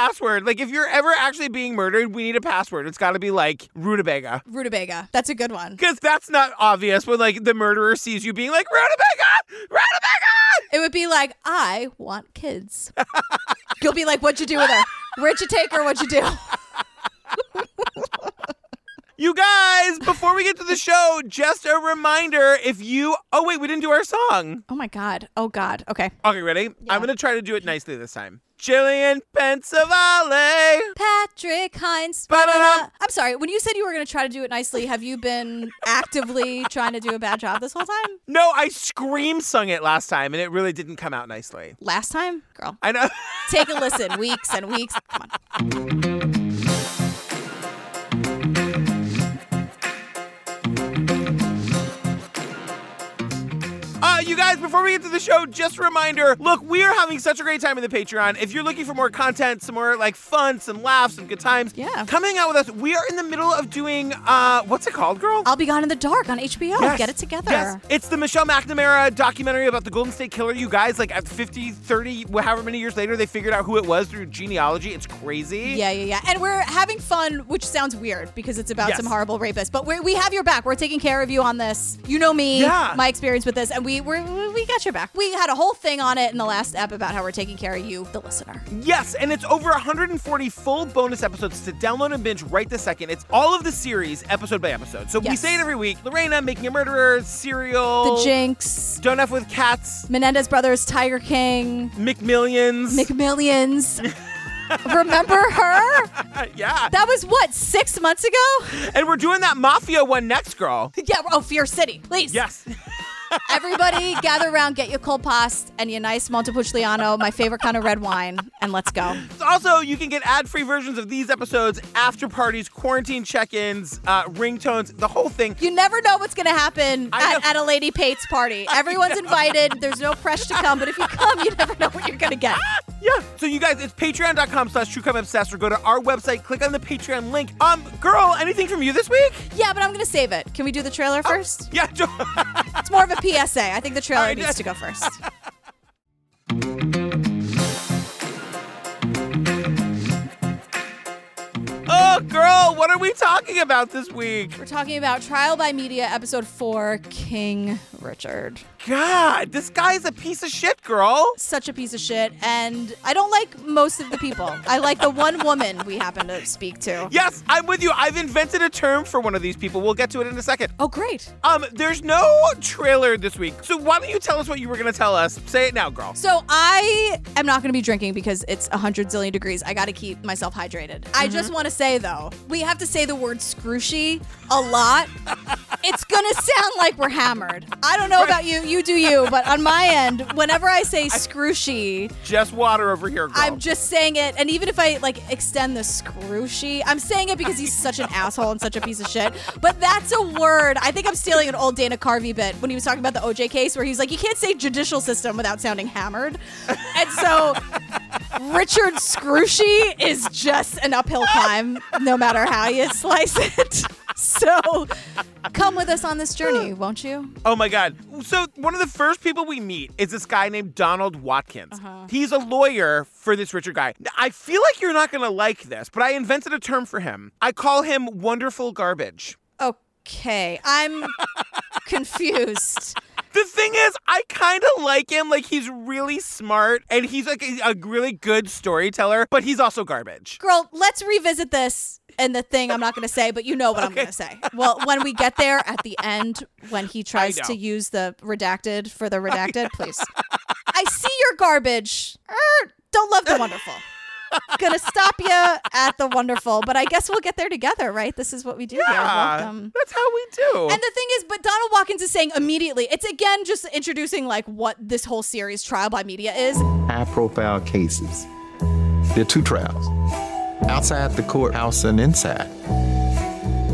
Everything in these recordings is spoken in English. password. Like, if you're ever actually being murdered, we need a password. It's got to be, like, rutabaga. Rutabaga. That's a good one. Because that's not obvious when, like, the murderer sees you being like, rutabaga! Rutabaga! It would be like, I want kids. You'll be like, what'd you do with her? Where'd you take her? What'd you do? You guys, before we get to the show, just a reminder, if you... Oh, wait, we didn't do our song. Oh, my God. Oh, God. Okay. Okay, ready? Yeah. I'm going to try to do it nicely this time. Jillian Pensavale. Patrick Hines. Ba-da-da. I'm sorry. When you said you were going to try to do it nicely, have you been actively trying to do a bad job this whole time? No, I scream-sung it last time, and it really didn't come out nicely. Last time? Girl. I know. Take a listen. Weeks and weeks. Come on. You guys, before we get to the show, just a reminder, look, we are having such a great time in the Patreon. If you're looking for more content, some more like fun, some laughs, some good times, yeah, come hang out with us. We are in the middle of doing, what's it called, girl? I'll Be Gone in the Dark on HBO. Yes. Get it together. Yes. It's the Michelle McNamara documentary about the Golden State Killer. You guys, like at 50, 30, however many years later, they figured out who it was through genealogy. It's crazy. Yeah. And we're having fun, which sounds weird because it's about some horrible rapist, but we have your back. We're taking care of you on this. You know me, my experience with this, and we got your back. We had a whole thing on it in the last ep about how we're taking care of you, the listener. Yes, and it's over 140 full bonus episodes to download and binge right this second. It's all of the series, episode by episode. So we say it every week. Lorena, Making a Murderer, Serial. The Jinx. Don't F with Cats. Menendez Brothers, Tiger King. McMillions. Remember her? Yeah. That was, 6 months ago? And we're doing that Mafia one next, girl. Yeah, Fear City, please. Yes. Everybody gather around, get your cold pasta and your nice Montepulciano, my favorite kind of red wine, and let's go. Also, you can get ad-free versions of these episodes, after parties, quarantine check-ins, ringtones, the whole thing. You never know what's going to happen at a Lady Pate's party. Everyone's invited. There's no pressure to come, but if you come, you never know what you're going to get. Yeah. So you guys, it's patreon.com/truecrimeobsessed, or go to our website, click on the Patreon link. Girl, anything from you this week? Yeah, but I'm going to save it. Can we do the trailer first? Yeah. It's more of a PSA. I think the trailer needs to go first. Oh, girl, what are we talking about this week? We're talking about Trial by Media, episode 4, King Richard. God, this guy's a piece of shit, girl. Such a piece of shit. And I don't like most of the people. I like the one woman we happen to speak to. Yes, I'm with you. I've invented a term for one of these people. We'll get to it in a second. Oh, great. There's no trailer this week. So why don't you tell us what you were going to tell us? Say it now, girl. So I am not going to be drinking because it's 100 zillion degrees. I got to keep myself hydrated. Mm-hmm. I just want to say, though, we have to say the word Scrushy a lot. It's going to sound like we're hammered. I don't know about you. You do you, but on my end, whenever I say Scrushy... Just water over here, girl. I'm just saying it, and even if I, extend the Scrushy, I'm saying it because he's such an asshole and such a piece of shit, but that's a word. I think I'm stealing an old Dana Carvey bit when he was talking about the OJ case, where he's like, you can't say judicial system without sounding hammered, and so... Richard Scrushy is just an uphill climb, no matter how you slice it. So come with us on this journey, won't you? Oh, my God. So one of the first people we meet is this guy named Donald Watkins. Uh-huh. He's a lawyer for this Richard guy. I feel like you're not going to like this, but I invented a term for him. I call him wonderful garbage. Okay. I'm confused. The thing is, I kind of like him. Like, he's really smart, and he's, a really good storyteller, but he's also garbage. Girl, let's revisit this and the thing I'm not going to say, but you know what I'm going to say. Well, when we get there at the end, when he tries to use the redacted for the redacted, please. I see your garbage. Don't love the wonderful. Gonna stop you at the wonderful, but I guess we'll get there together, right? This is what we do here. Welcome. That's how we do. And the thing is, but Donald Watkins is saying immediately, it's again just introducing what this whole series, Trial by Media, is. High profile cases. There are two trials, outside the courthouse and inside.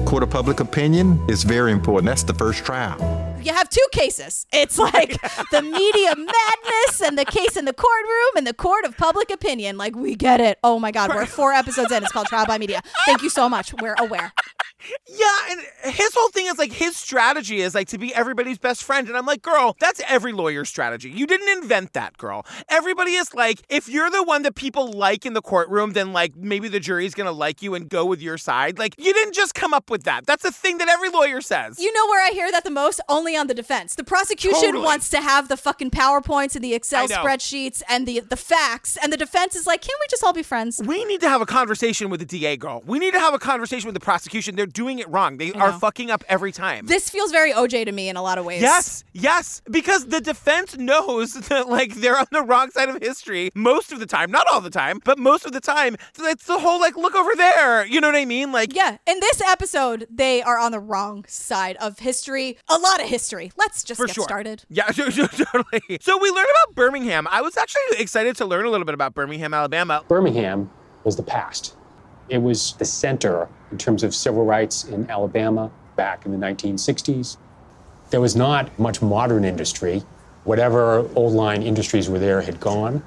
Court of public opinion is very important. That's the first trial. You have two cases. It's like the media madness and the case in the courtroom and the court of public opinion. We get it. Oh, my God. We're 4 episodes in. It's called Trial by Media. Thank you so much. We're aware. Yeah, and his whole thing is, like, his strategy is, like, to be everybody's best friend. And I'm like, girl, that's every lawyer's strategy. You didn't invent that, girl. Everybody is like, if you're the one that people like in the courtroom, then, like, maybe the jury's gonna like you and go with your side. Like, you didn't just come up with that. That's a thing that every lawyer says. You know where I hear that the most? Only on the defense. The prosecution wants to have the fucking PowerPoints and the Excel spreadsheets and the facts. And the defense is like, can't we just all be friends? We need to have a conversation with the DA, girl. We need to have a conversation with the prosecution. They're doing it wrong. They are fucking up every time. This feels very OJ to me in a lot of ways. Yes, because the defense knows that, like, they're on the wrong side of history most of the time. Not all the time, but most of the time. It's the whole, like, look over there. You know what I mean? Like, yeah, in this episode, they are on the wrong side of history. A lot of history. Let's just get started. Yeah, totally. So we learned about Birmingham. I was actually excited to learn a little bit about Birmingham, Alabama. Birmingham was the past. It was the center in terms of civil rights in Alabama back in the 1960s. There was not much modern industry. Whatever old-line industries were there had gone.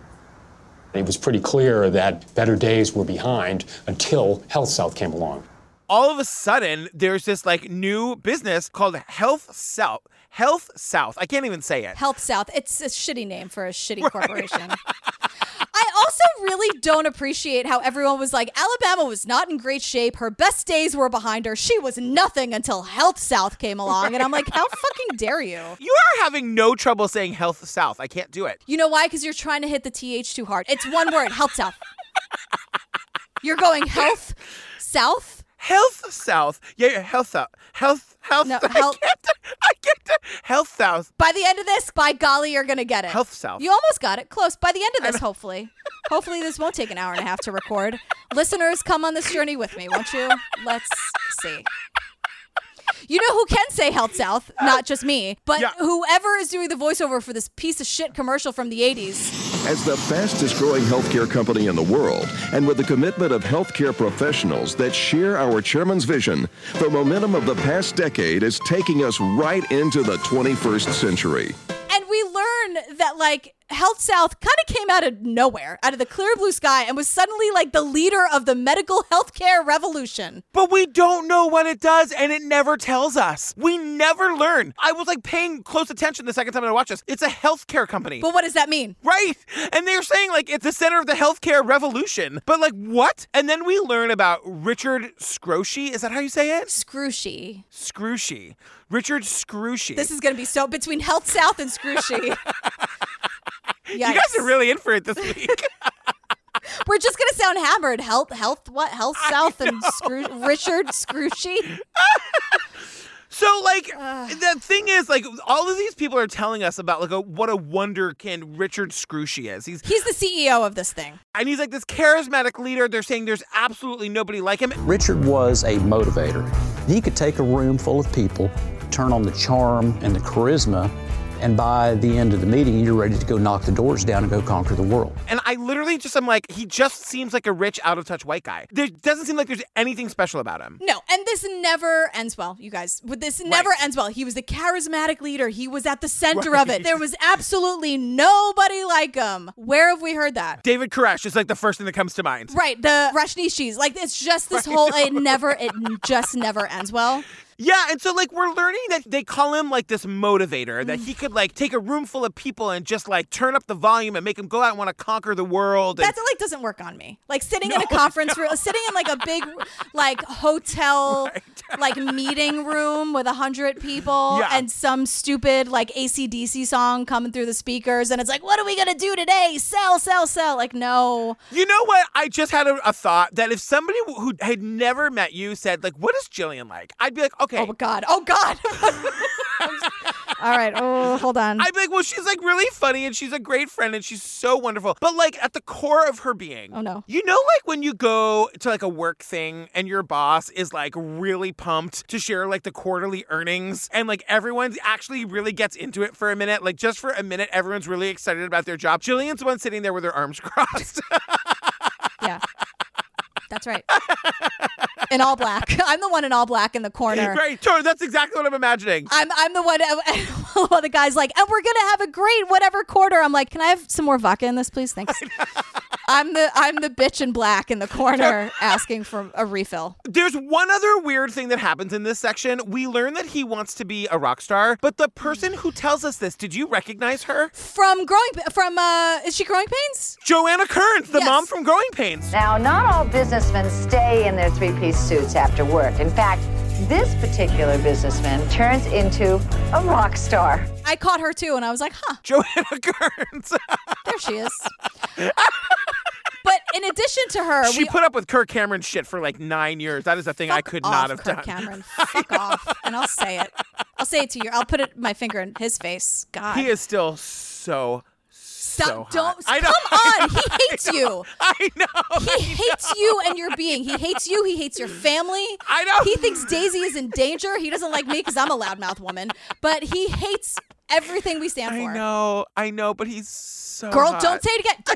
It was pretty clear that better days were behind until HealthSouth came along. All of a sudden, there's this, like, new business called HealthSouth. HealthSouth. I can't even say it. HealthSouth. It's a shitty name for a shitty corporation. I also really don't appreciate how everyone was like, Alabama was not in great shape. Her best days were behind her. She was nothing until HealthSouth came along. Right. And I'm like, how fucking dare you? You are having no trouble saying HealthSouth. I can't do it. You know why? Because you're trying to hit the TH too hard. It's one word, HealthSouth. You're going HealthSouth? HealthSouth. Yeah, HealthSouth. HealthSouth. By the end of this, by golly, you're going to get it. HealthSouth. You almost got it. Close. By the end of this, hopefully. Hopefully this won't take an hour and a half to record. Listeners, come on this journey with me, won't you? Let's see. You know who can say HealthSouth? Not just me, but whoever is doing the voiceover for this piece of shit commercial from the 80s. As the fastest growing healthcare company in the world, and with the commitment of healthcare professionals that share our chairman's vision, the momentum of the past decade is taking us right into the 21st century. And we learn that, like, HealthSouth kind of came out of nowhere, out of the clear blue sky, and was suddenly like the leader of the medical healthcare revolution. But we don't know what it does, and it never tells us. We never learn. I was like paying close attention the second time I watched this. It's a healthcare company. But what does that mean? Right. And they're saying, like, it's the center of the healthcare revolution. But, like, what? And then we learn about Richard Scrushy. Is that how you say it? Scrushy. Scrushy. Richard Scrushy. This is going to be so between HealthSouth and Scrushy. Yikes. You guys are really in for it this week. We're just going to sound hammered. What? HealthSouth and Richard Scrushy? So, like, the thing is, like, all of these people are telling us about, like, what a wonderkind Richard Scrushy is. He's the CEO of this thing. And he's, like, this charismatic leader. They're saying there's absolutely nobody like him. Richard was a motivator. He could take a room full of people, turn on the charm and the charisma, and by the end of the meeting, you're ready to go knock the doors down and go conquer the world. And I literally just, I'm like, he just seems like a rich, out-of-touch white guy. There doesn't seem like there's anything special about him. No, and this never ends well, you guys. This never ends well. He was the charismatic leader. He was at the center of it. There was absolutely nobody like him. Where have we heard that? David Koresh is, like, the first thing that comes to mind. Right, the Rashnishis. Like, it's just this whole, it just never ends well. Yeah, and so, like, we're learning that they call him, like, this motivator, that he could, like, take a room full of people and just, like, turn up the volume and make them go out and want to conquer the world. And that's, like, doesn't work on me. Like, in a conference room, sitting in, like, a big, like, hotel, like, meeting room with 100 people and some stupid, like, AC/DC song coming through the speakers, and it's like, what are we going to do today? Sell, sell, sell. Like, no. You know what? I just had a thought that if somebody who had never met you said, like, what is Jillian like? I'd be like, okay. Oh, God. Oh, God. All right. Oh, hold on. I'd be like, well, she's, like, really funny, and she's a great friend, and she's so wonderful. But, like, at the core of her being. Oh, no. You know, like, when you go to, like, a work thing and your boss is, like, really pumped to share, like, the quarterly earnings, and, like, everyone actually really gets into it for a minute. Like, just for a minute, everyone's really excited about their job. Jillian's the one sitting there with her arms crossed. Yeah. That's right. In all black. I'm the one in all black in the corner. Right. Sure, that's exactly what I'm imagining. I'm the one. Well, the guy's like, and we're going to have a great whatever quarter. I'm like, can I have some more vodka in this, please? Thanks. I'm the bitch in black in the corner asking for a refill. There's one other weird thing that happens in this section. We learn that he wants to be a rock star, but the person who tells us this, did you recognize her? Is she Growing Pains? Joanna Kerns, the mom from Growing Pains. Now, not all businessmen stay in their three-piece suits after work. In fact, this particular businessman turns into a rock star. I caught her too, and I was like, huh. Joanna Kerns. There she is. But in addition to her... She put up with Kirk Cameron's shit for like 9 years. That is a thing I could not have done. Kirk Cameron. Fuck off. And I'll say it. I'll say it to you. I'll put it, my finger in his face. God. He is still Come on. He hates you. I know. He hates you and your being. He hates you. He hates your family. I know. He thinks Daisy is in danger. He doesn't like me because I'm a loudmouth woman. But he hates everything we stand for. I know. But he's so hot. Don't say it again.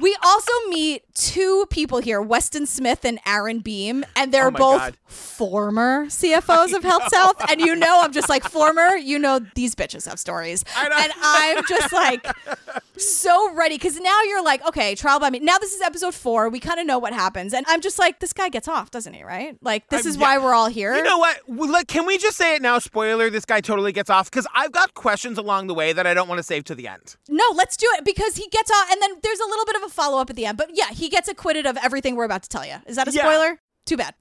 We also meet two people here, Weston Smith and Aaron Beam, and they're both former CFOs of HealthSouth. And you know, I'm just like, former, you know, these bitches have stories. And I'm just like so ready, because now you're like, okay, Trial by Media. Now this is episode 4. We kind of know what happens. And I'm just like, this guy gets off, doesn't he, right? Like, this is why we're all here. You know what? Can we just say it now? Spoiler, this guy totally gets off, because I've got questions along the way that I don't want to save to the end. No, let's do it, because he gets off. And then there's a little bit of a follow-up at the end, but yeah, he gets acquitted of everything we're about to tell you. Is that a spoiler? Too bad.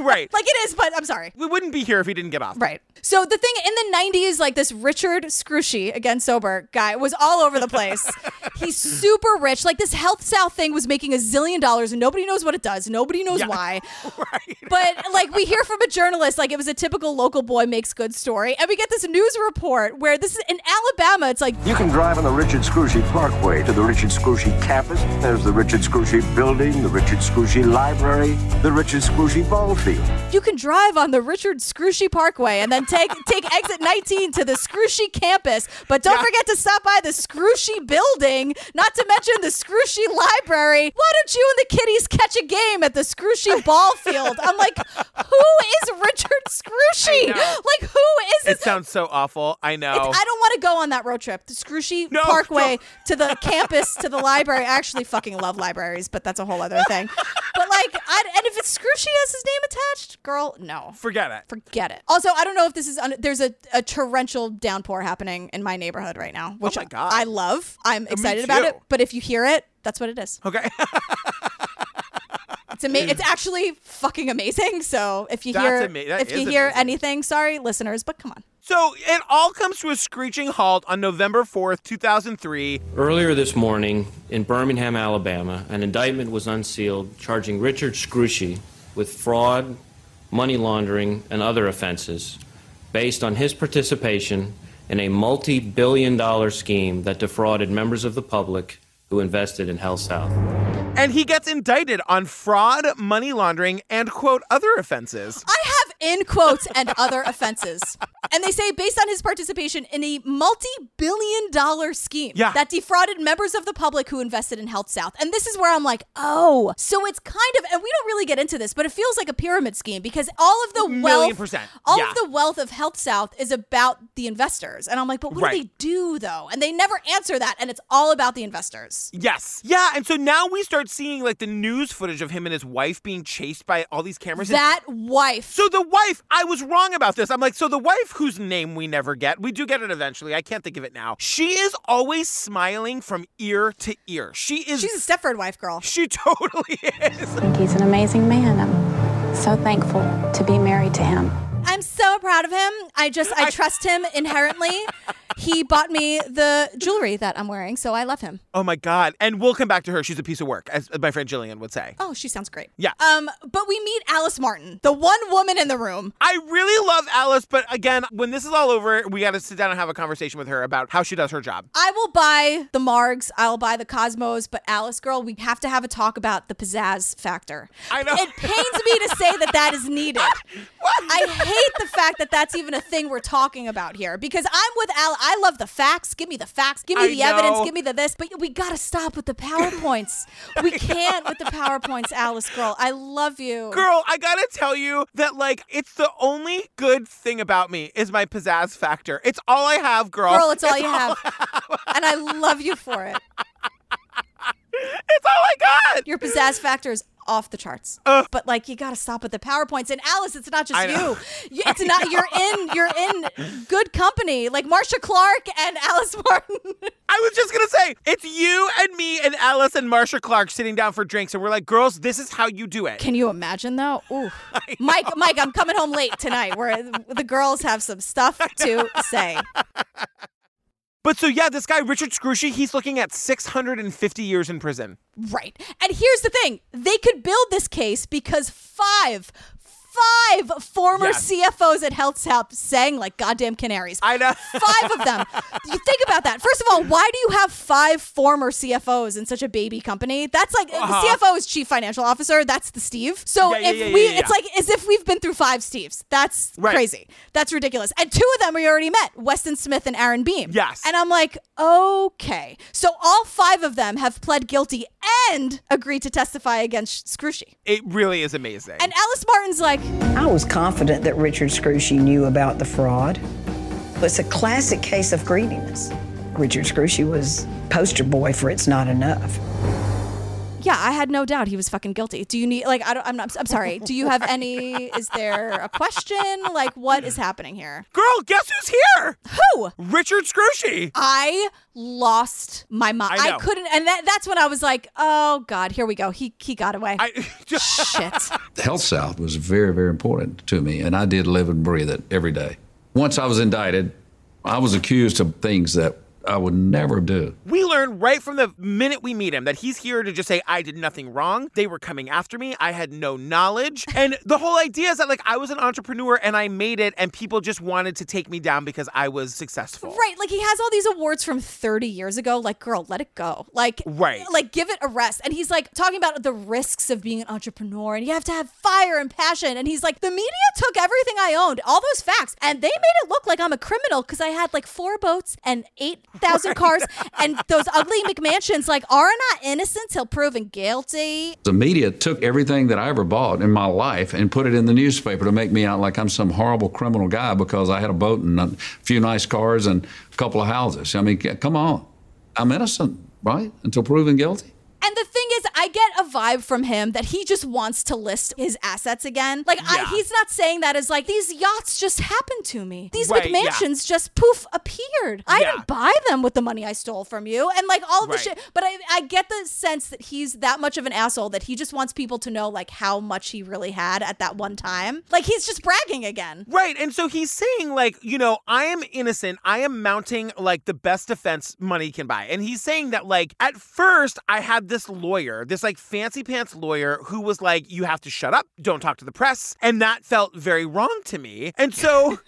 Right. Like, it is, but I'm sorry. We wouldn't be here if he didn't get off. Right. So the thing in the 90s, like, this Richard Scrushy, again, sober guy, was all over the place. He's super rich. Like, this HealthSouth thing was making $1 zillion, and nobody knows what it does. Nobody knows why. Right. But, like, we hear from a journalist, like, it was a typical local boy makes good story. And we get this news report where this is in Alabama. It's like, you can drive on the Richard Scrushy Parkway to the Richard Scrushy campus. There's the Richard Scrushy building, the Richard Scrushy library, the Richard Scrushy ball field. You can drive on the Richard Scrushy Parkway and then take exit 19 to the Scrushy campus, but don't forget to stop by the Scrushy building, not to mention the Scrushy library. Why don't you and the kiddies catch a game at the Scrushy ball field? I'm like, who is Richard Scrushy? Like, who is it? It sounds so awful. I know. I don't want to go on that road trip. The Scrushy Parkway to the campus, to the library. I actually fucking love libraries, but that's a whole other thing. But like, and if it's Scrushy has his name attached, girl, no. Forget it. Also, I don't know if this is... There's a torrential downpour happening in my neighborhood right now, which I love. I'm excited about it. But if you hear it, that's what it is. Okay. It's amazing. It's actually fucking amazing. So if you hear anything, sorry, listeners, but come on. So it all comes to a screeching halt on November 4th, 2003. Earlier this morning in Birmingham, Alabama, an indictment was unsealed charging Richard Scrushy with fraud, money laundering, and other offenses based on his participation in a multi-billion-dollar scheme that defrauded members of the public who invested in HealthSouth. And he gets indicted on fraud, money laundering, and, quote, other offenses. I have in quotes and other offenses. And they say based on his participation in a multi-billion-dollar scheme that defrauded members of the public who invested in HealthSouth. And this is where I'm like, oh, so it's kind of, and we don't really get into this, but it feels like a pyramid scheme, because all of the wealth of HealthSouth is about the investors. And I'm like, but what do they do, though? And they never answer that. And it's all about the investors. Yes. Yeah. And so now we start seeing like the news footage of him and his wife being chased by all these cameras. So the wife, I was wrong about this. I'm like, so the wife whose name we never get, we do get it eventually. I can't think of it now. She is always smiling from ear to ear. She's a Stepford wife girl. She totally is. I think he's an amazing man. I'm so thankful to be married to him. I'm so proud of him. I trust him inherently. He bought me the jewelry that I'm wearing, so I love him. Oh, my God. And we'll come back to her. She's a piece of work, as my friend Jillian would say. Oh, she sounds great. Yeah. But we meet Alice Martin, the one woman in the room. I really love Alice, but again, when this is all over, we got to sit down and have a conversation with her about how she does her job. I will buy the Margs. I'll buy the Cosmos. But Alice, girl, we have to have a talk about the pizzazz factor. I know. It pains me to say that is needed. What? I hate the fact that that's even a thing we're talking about here, because I'm with Alice. I love the facts. Give me the facts. Give me evidence. Give me the this. But we got to stop with the PowerPoints. We can't with the PowerPoints, Alice, girl. I love you. Girl, I got to tell you that, like, it's the only good thing about me is my pizzazz factor. It's all I have, girl. Girl, it's all you have. And I love you for it. It's all I got. Your pizzazz factor is off the charts. But like, you got to stop with the PowerPoints. And Alice, it's not just you. It's not, you're in good company. Like Marcia Clark and Alice Martin. I was just going to say, it's you and me and Alice and Marcia Clark sitting down for drinks. And we're like, girls, this is how you do it. Can you imagine though? Ooh, Mike, I'm coming home late tonight where the girls have some stuff to say. But so, yeah, this guy, Richard Scrushy, he's looking at 650 years in prison. Right. And here's the thing. They could build this case because five former CFOs at HealthSouth sang like goddamn canaries. I know. 5 of them. You think about that. First of all, why do you have 5 former CFOs in such a baby company? That's like, the CFO is chief financial officer. That's the Steve. So it's like as if we've been through 5 Steves. That's crazy. That's ridiculous. And 2 of them we already met, Weston Smith and Aaron Beam. Yes. And I'm like, okay. So all 5 of them have pled guilty and agreed to testify against Scrushy. It really is amazing. And Alice Martin's like, I was confident that Richard Scrushy knew about the fraud. It's a classic case of greediness. Richard Scrushy was poster boy for it's not enough. Yeah, I had no doubt he was fucking guilty. Do you need, like, I'm sorry. Do you have any, is there a question? Like, what is happening here? Girl, guess who's here? Who? Richard Scrushy. I lost my mind. I couldn't, and that's when I was like, oh God, here we go. He got away. Shit. HealthSouth was very, very important to me, and I did live and breathe it every day. Once I was indicted, I was accused of things that I would never do. We learn right from the minute we meet him that he's here to just say, I did nothing wrong. They were coming after me. I had no knowledge. And the whole idea is that, like, I was an entrepreneur and I made it and people just wanted to take me down because I was successful. Right. Like, he has all these awards from 30 years ago. Like, girl, let it go. Like, like, give it a rest. And he's, like, talking about the risks of being an entrepreneur and you have to have fire and passion. And he's like, the media took everything I owned, all those facts, and they made it look like I'm a criminal because I had, like, 4 boats and 8,000 cars and those ugly McMansions, like, are not innocent till proven guilty. The media took everything that I ever bought in my life and put it in the newspaper to make me out like I'm some horrible criminal guy because I had a boat and a few nice cars and a couple of houses. I mean, come on. I'm innocent, right? Until proven guilty. And the thing is, I get a vibe from him that he just wants to list his assets again. Like, he's not saying that as like, these yachts just happened to me. These McMansions just, poof, appeared. I didn't buy them with the money I stole from you. And like all of this shit. But I get the sense that he's that much of an asshole that he just wants people to know like how much he really had at that one time. Like, he's just bragging again. Right. And so he's saying like, you know, I am innocent. I am mounting like the best defense money can buy. And he's saying that like, at first I had this lawyer, this like fancy pants lawyer who was like, you have to shut up, don't talk to the press. And that felt very wrong to me. And so and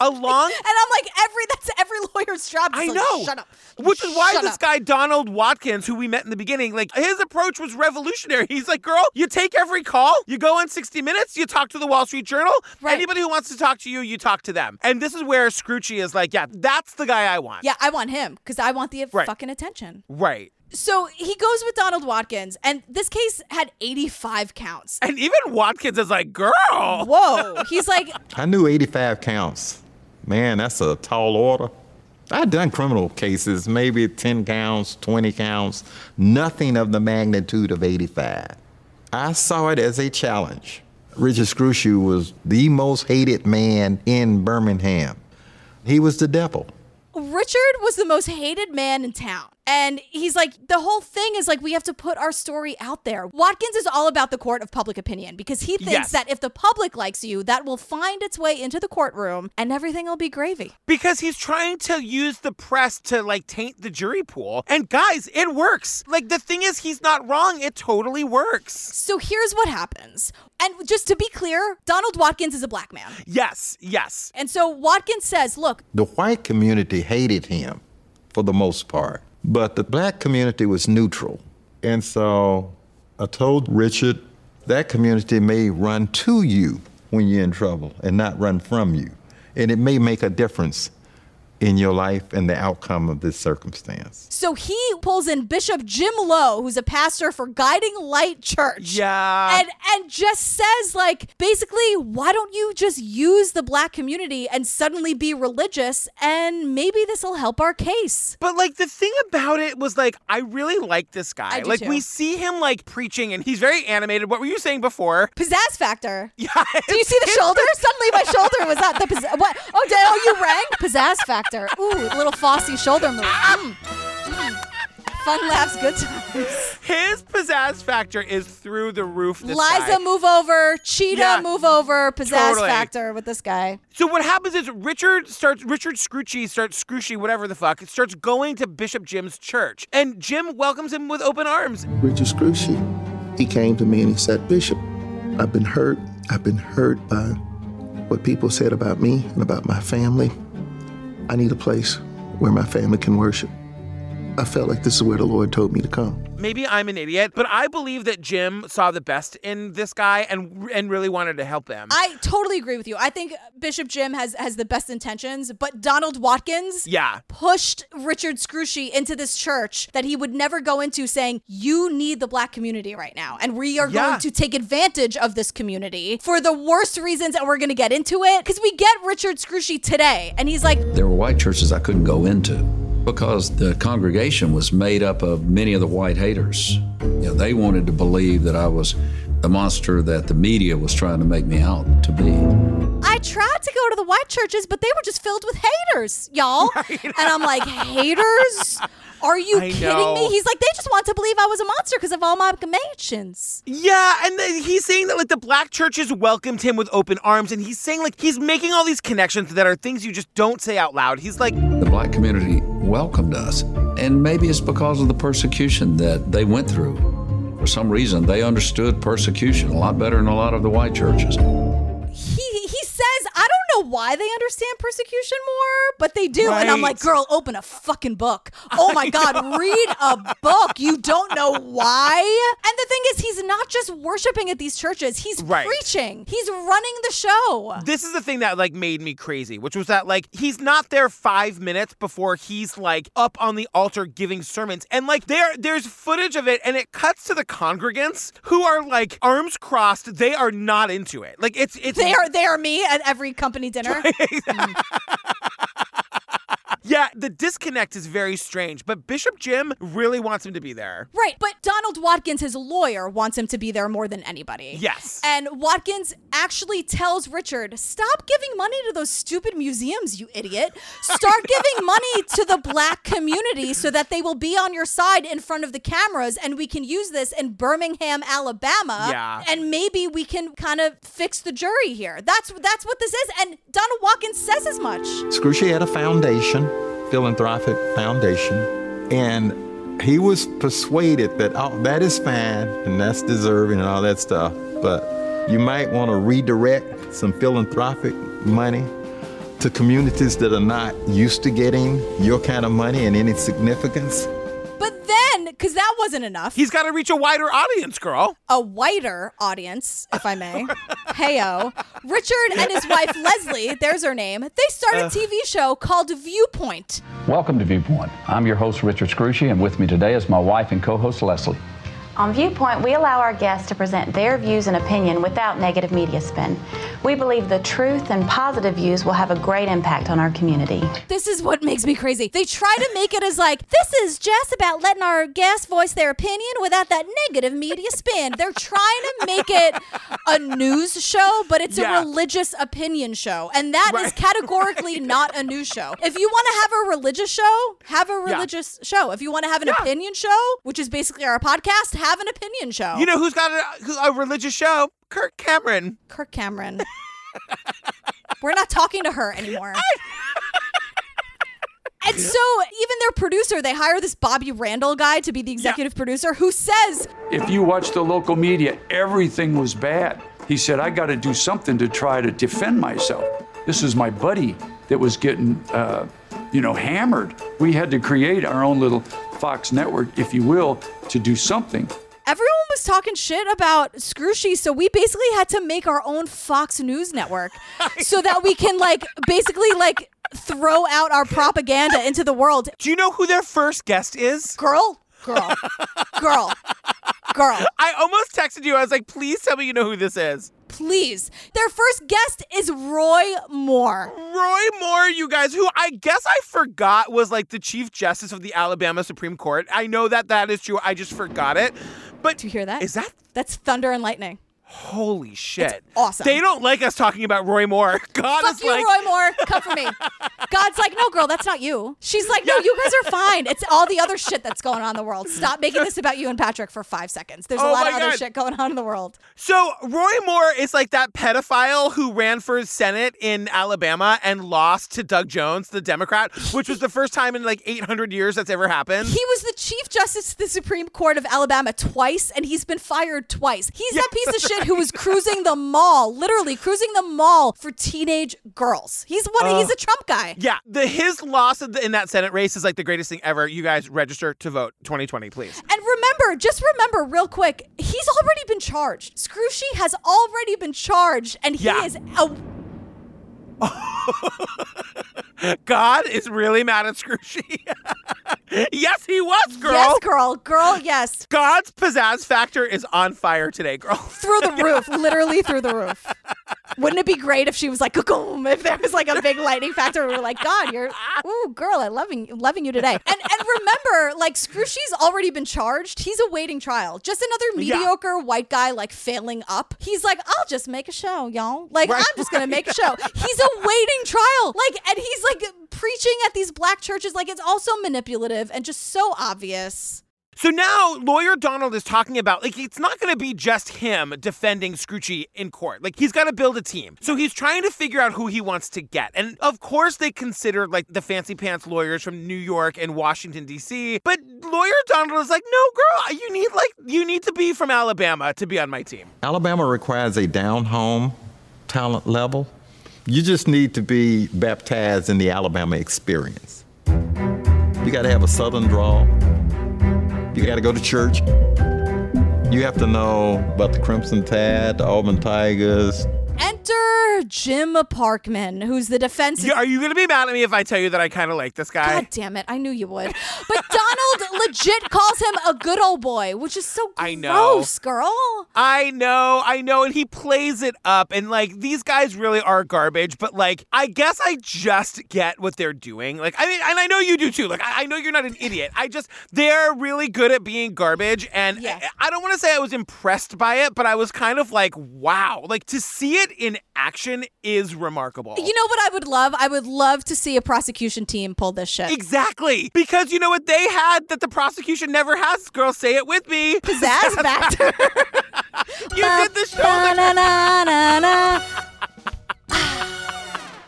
I'm like, that's every lawyer's job. I know. Like, shut up. Which is why this guy, Donald Watkins, who we met in the beginning, like his approach was revolutionary. He's like, girl, you take every call, you go on 60 Minutes, you talk to the Wall Street Journal. Right. Anybody who wants to talk to you, you talk to them. And this is where Scrushy is like, yeah, that's the guy I want. Yeah, I want him because I want the fucking attention. Right. So he goes with Donald Watkins, and this case had 85 counts. And even Watkins is like, girl. Whoa. He's like, I knew 85 counts. Man, that's a tall order. I've done criminal cases, maybe 10 counts, 20 counts, nothing of the magnitude of 85. I saw it as a challenge. Richard Scrushy was the most hated man in Birmingham. He was the devil. Richard was the most hated man in town. And he's like, the whole thing is like, we have to put our story out there. Watkins is all about the court of public opinion because he thinks that if the public likes you, that will find its way into the courtroom and everything will be gravy. Because he's trying to use the press to like taint the jury pool. And guys, it works. Like, the thing is, he's not wrong. It totally works. So here's what happens. And just to be clear, Donald Watkins is a black man. Yes, yes. And so Watkins says, look, the white community hated him for the most part, but the black community was neutral. And so I told Richard, that community may run to you when you're in trouble and not run from you. And it may make a difference in your life and the outcome of this circumstance. So he pulls in Bishop Jim Lowe, who's a pastor for Guiding Light Church. Yeah. And just says, like, basically, why don't you just use the black community and suddenly be religious, and maybe this will help our case. But, like, the thing about it was, like, I really like this guy. I do, like, too. We see him, like, preaching, and he's very animated. What were you saying before? Pizzazz factor. Yeah. Do you see the shoulder? Suddenly my shoulder was up. The pizzazz. What? Oh, you rang? Pizzazz factor. Ooh, little Fosse shoulder move. Mm. Mm. Fun laughs, good times. His pizzazz factor is through the roof. This Liza guy. Move over, Cheetah move over, pizzazz factor with this guy. So what happens is Richard Scrushy, whatever the fuck, starts going to Bishop Jim's church. And Jim welcomes him with open arms. Richard Scrushy, he came to me and he said, Bishop, I've been hurt. I've been hurt by what people said about me and about my family. I need a place where my family can worship. I felt like this is where the Lord told me to come. Maybe I'm an idiot, but I believe that Jim saw the best in this guy and really wanted to help them. I totally agree with you. I think Bishop Jim has the best intentions, but Donald Watkins pushed Richard Scrushy into this church that he would never go into, saying, you need the black community right now, and we are going to take advantage of this community for the worst reasons, and we're going to get into it. Because we get Richard Scrushy today, and he's like, there were white churches I couldn't go into, because the congregation was made up of many of the white haters. You know, they wanted to believe that I was the monster that the media was trying to make me out to be. I tried to go to the white churches, but they were just filled with haters, y'all. Right. And I'm like, haters? Are you kidding me? He's like, they just want to believe I was a monster because of all my connections. Yeah, and he's saying that, like, the black churches welcomed him with open arms, and he's saying, like, he's making all these connections that are things you just don't say out loud. He's like, the black community welcomed us, and maybe it's because of the persecution that they went through. For some reason, they understood persecution a lot better than a lot of the white churches. He says, I don't know why they understand persecution more, but they do. Right. And I'm like, girl, open a fucking book. Oh my God, read a book. You don't know why. And the thing is, he's not just worshiping at these churches. He's preaching. He's running the show. This is the thing that, like, made me crazy, which was that, like, he's not there 5 minutes before he's, like, up on the altar giving sermons. And, like, there's footage of it, and it cuts to the congregants who are, like, arms crossed. They are not into it. Like, it's They are me at every company dinner. Yeah, the disconnect is very strange, but Bishop Jim really wants him to be there. Right, but Donald Watkins, his lawyer, wants him to be there more than anybody. Yes. And Watkins actually tells Richard, stop giving money to those stupid museums, you idiot. Start giving money to the black community so that they will be on your side in front of the cameras, and we can use this in Birmingham, Alabama, and maybe we can kind of fix the jury here. That's what this is, and Donald Watkins says as much. Scrushy had a foundation, philanthropic foundation, and he was persuaded that, oh, that is fine and that's deserving and all that stuff, but you might want to redirect some philanthropic money to communities that are not used to getting your kind of money and any significance. But then, because that wasn't enough, he's got to reach a wider audience, girl. A whiter audience, if I may. Heyo. Richard and his wife, Leslie, there's her name, they start a TV show called Viewpoint. Welcome to Viewpoint. I'm your host, Richard Scrushy, and with me today is my wife and co-host, Leslie. On Viewpoint, we allow our guests to present their views and opinion without negative media spin. We believe the truth and positive views will have a great impact on our community. This is what makes me crazy. They try to make it as like, this is just about letting our guests voice their opinion without that negative media spin. They're trying to make it a news show, but it's a religious opinion show. And that is categorically not a news show. If you want to have a religious show, have a religious show. If you want to have an opinion show, which is basically our podcast, have an opinion show. You know who's got a religious show? Kirk Cameron. Kirk Cameron. We're not talking to her anymore. And so even their producer, they hire this Bobby Randall guy to be the executive producer, who says, if you watch the local media, everything was bad. He said, I got to do something to try to defend myself. This is my buddy that was getting, hammered. We had to create our own little Fox network, if you will, to do something. Everyone was talking shit about Scrushy, so we basically had to make our own Fox News network so that we can, like, basically, like, throw out our propaganda into the world. Do you know who their first guest is? Girl. I almost texted you. I was like, please tell me you know who this is. Please. Their first guest is Roy Moore. Roy Moore, you guys, who I guess I forgot was like the Chief Justice of the Alabama Supreme Court. I know that that is true. I just forgot it. But do you hear that? Is that? That's thunder and lightning. Holy shit. It's awesome. They don't like us talking about Roy Moore. God is like, Roy Moore, come for me. God's like, no, girl, that's not you. She's like, no, you guys are fine. It's all the other shit that's going on in the world. Stop making this about you and Patrick for 5 seconds. There's a lot of other shit going on in the world. So Roy Moore is like that pedophile who ran for Senate in Alabama and lost to Doug Jones, the Democrat, which was the first time in like 800 years that's ever happened. He was the Chief Justice of the Supreme Court of Alabama twice, and he's been fired twice. He's that piece of shit who was cruising the mall, literally cruising the mall for teenage girls. He's a Trump guy. Yeah. His loss in that Senate race is like the greatest thing ever. You guys register to vote 2020, please. And remember real quick, he's already been charged. Scrushy has already been charged and he is a... God is really mad at Scrushy. Yes, he was, girl. Yes, girl. Girl, yes. God's pizzazz factor is on fire today, girl. Through the roof. Literally through the roof. Wouldn't it be great if she was like, "Kaboom!" If there was like a big lightning factor, we were like, God, you're, ooh, girl, I loving you today. And remember, like, Scrushy's already been charged. He's awaiting trial. Just another mediocre white guy, like, failing up. He's like, I'll just make a show, y'all. Like, right, I'm just going to make a show. He's awaiting trial. Like, and he's like preaching at these black churches. Like, it's also manipulative and just so obvious. So now lawyer Donald is talking about, like, it's not going to be just him defending Scrushy in court. Like, he's got to build a team. So he's trying to figure out who he wants to get. And of course they considered, like, the fancy pants lawyers from New York and Washington, D.C. But lawyer Donald is like, no, girl, you need to be from Alabama to be on my team. Alabama requires a down-home talent level. You just need to be baptized in the Alabama experience. You got to have a southern drawl. You got to go to church. You have to know about the Crimson Tide, the Auburn Tigers. Enter Jim Parkman, who's the defense... Are you going to be mad at me if I tell you that I kind of like this guy? God damn it. I knew you would. But Donald legit calls him a good old boy, which is so gross, girl. I know. And he plays it up. And, like, these guys really are garbage. But, like, I guess I just get what they're doing. Like, I mean, and I know you do, too. Like, I know you're not an idiot. I just... They're really good at being garbage. And I don't want to say I was impressed by it, but I was kind of like, wow. Like, to see it in action is remarkable. You know what I would love? I would love to see a prosecution team pull this shit. Exactly. Because you know what they had that the prosecution never has? Girl, say it with me. Pizzazz factor. You did the show. Na, na, na, na.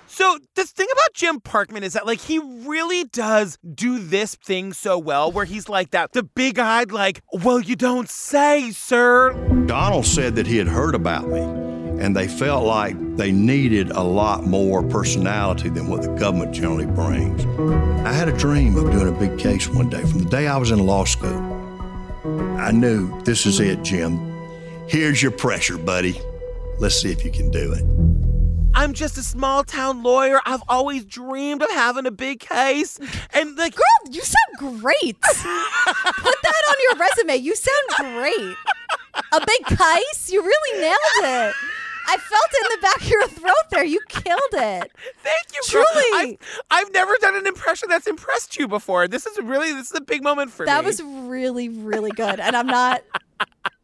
So this thing about Jim Parkman is that, like, he really does do this thing so well where he's like that, the big-eyed, like, well, you don't say, sir. Donald said that he had heard about me, and they felt like they needed a lot more personality than what the government generally brings. I had a dream of doing a big case one day. From the day I was in law school, I knew, this is it, Jim. Here's your pressure, buddy. Let's see if you can do it. I'm just a small-town lawyer. I've always dreamed of having a big case. And, like... Girl, you sound great. Put that on your resume. You sound great. A big case? You really nailed it. I felt it in the back of your throat there. You killed it. Thank you, girl. Truly. I've never done an impression that's impressed you before. This is a big moment for me. That was really, really good. And I'm not...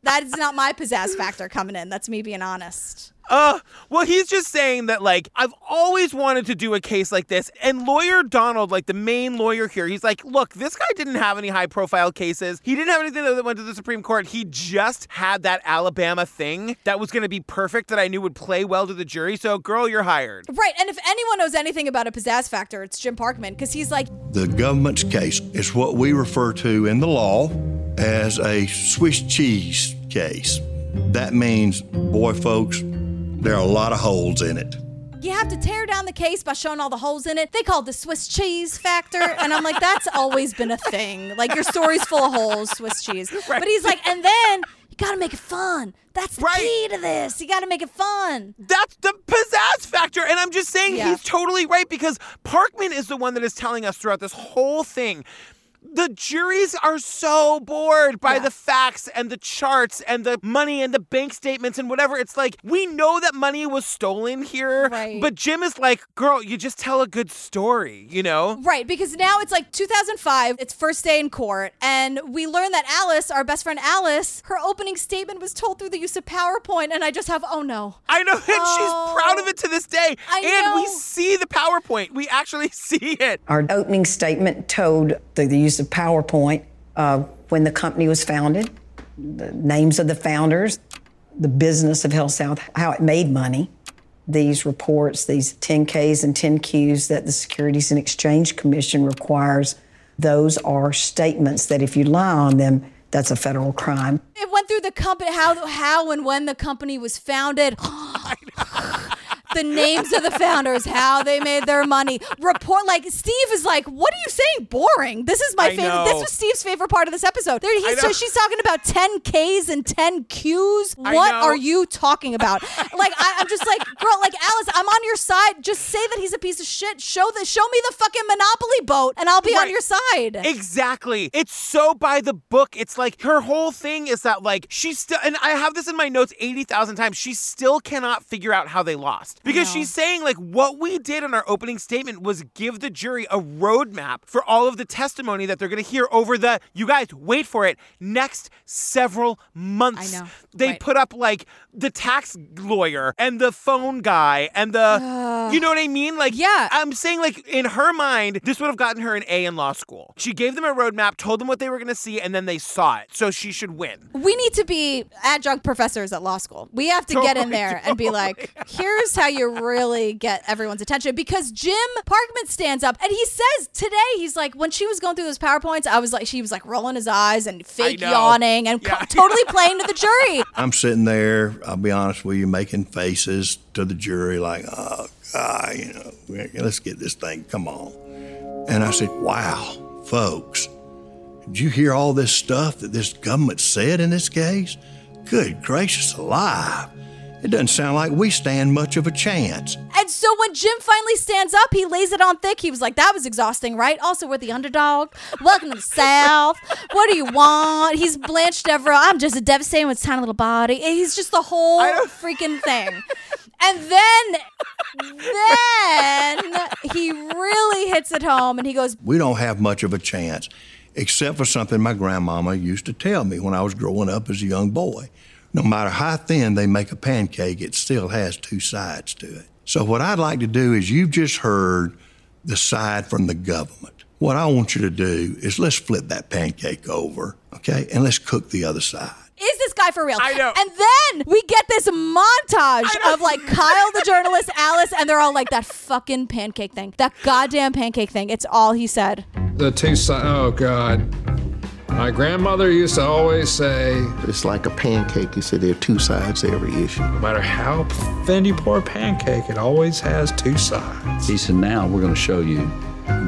That is not my pizzazz factor coming in. That's me being honest. Well, he's just saying that, like, I've always wanted to do a case like this. And lawyer Donald, like the main lawyer here, he's like, look, this guy didn't have any high profile cases. He didn't have anything that went to the Supreme Court. He just had that Alabama thing that was going to be perfect that I knew would play well to the jury. So, girl, you're hired. Right. And if anyone knows anything about a pizzazz factor, it's Jim Parkman, because he's like, the government's case is what we refer to in the law as a Swiss cheese case. That means, boy, folks, there are a lot of holes in it. You have to tear down the case by showing all the holes in it. They call it the Swiss cheese factor. And I'm like, that's always been a thing. Like, your story's full of holes, Swiss cheese. Right. But he's like, and then... gotta make it fun. That's the key to this. You gotta make it fun. That's the pizzazz factor. And I'm just saying he's totally right, because Parkman is the one that is telling us throughout this whole thing, the juries are so bored by the facts and the charts and the money and the bank statements and whatever. It's like, we know that money was stolen here, but Jim is like, girl, you just tell a good story, you know? Right, because now it's like 2005, it's first day in court, and we learn that Alice, our best friend Alice, her opening statement was told through the use of PowerPoint, and I just have, oh no. I know, and she's proud of it to this day. I know. We see the PowerPoint. We actually see it. Our opening statement told the use of PowerPoint, when the company was founded, the names of the founders, the business of HealthSouth, how it made money, these reports, these 10Ks and 10Qs that the Securities and Exchange Commission requires, those are statements that if you lie on them, that's a federal crime. It went through the company, how and when the company was founded. The names of the founders, how they made their money. Report, like, Steve is like, what are you saying? Boring. This is my favorite. This was Steve's favorite part of this episode. So she's talking about 10Ks and 10Qs. What are you talking about? Like, I'm just like, girl, like, Alice, I'm on your side. Just say that he's a piece of shit. Show me the fucking Monopoly boat, and I'll be on your side. Exactly. It's so by the book. It's like, her whole thing is that, like, she's still, and I have this in my notes 80,000 times, she still cannot figure out how they lost. Because she's saying, like, what we did in our opening statement was give the jury a roadmap for all of the testimony that they're going to hear over the, you guys, wait for it, next several months. I know. They put up, like, the tax lawyer and the phone guy and the, you know what I mean? Like, I'm saying, like, in her mind, this would have gotten her an A in law school. She gave them a roadmap, told them what they were going to see, and then they saw it. So she should win. We need to be adjunct professors at law school. We have to get in there and be like, here's how you really get everyone's attention, because Jim Parkman stands up and he says today, he's like, when she was going through those PowerPoints, I was like, she was like rolling his eyes and fake yawning and totally playing to the jury. I'm sitting there, I'll be honest with you, making faces to the jury like, oh, God, you know, let's get this thing, come on. And I said, wow, folks, did you hear all this stuff that this government said in this case? Good gracious alive. It doesn't sound like we stand much of a chance. And so when Jim finally stands up, he lays it on thick. He was like, that was exhausting, right? Also, we're the underdog. Welcome to the South. What do you want? He's Blanche Devereaux. I'm just a devastating with his tiny little body. He's just the whole freaking thing. And then he really hits it home and he goes, we don't have much of a chance, except for something my grandmama used to tell me when I was growing up as a young boy. No matter how thin they make a pancake, it still has two sides to it. So what I'd like to do is, you've just heard the side from the government. What I want you to do is let's flip that pancake over, okay? And let's cook the other side. Is this guy for real? I know. And then we get this montage of like Kyle, the journalist, Alice, and they're all like, that fucking pancake thing. That goddamn pancake thing. It's all he said. The two sides, oh God. My grandmother used to always say, it's like a pancake. You said there are two sides to every issue. No matter how thin you pour a pancake, it always has two sides. He said, now we're going to show you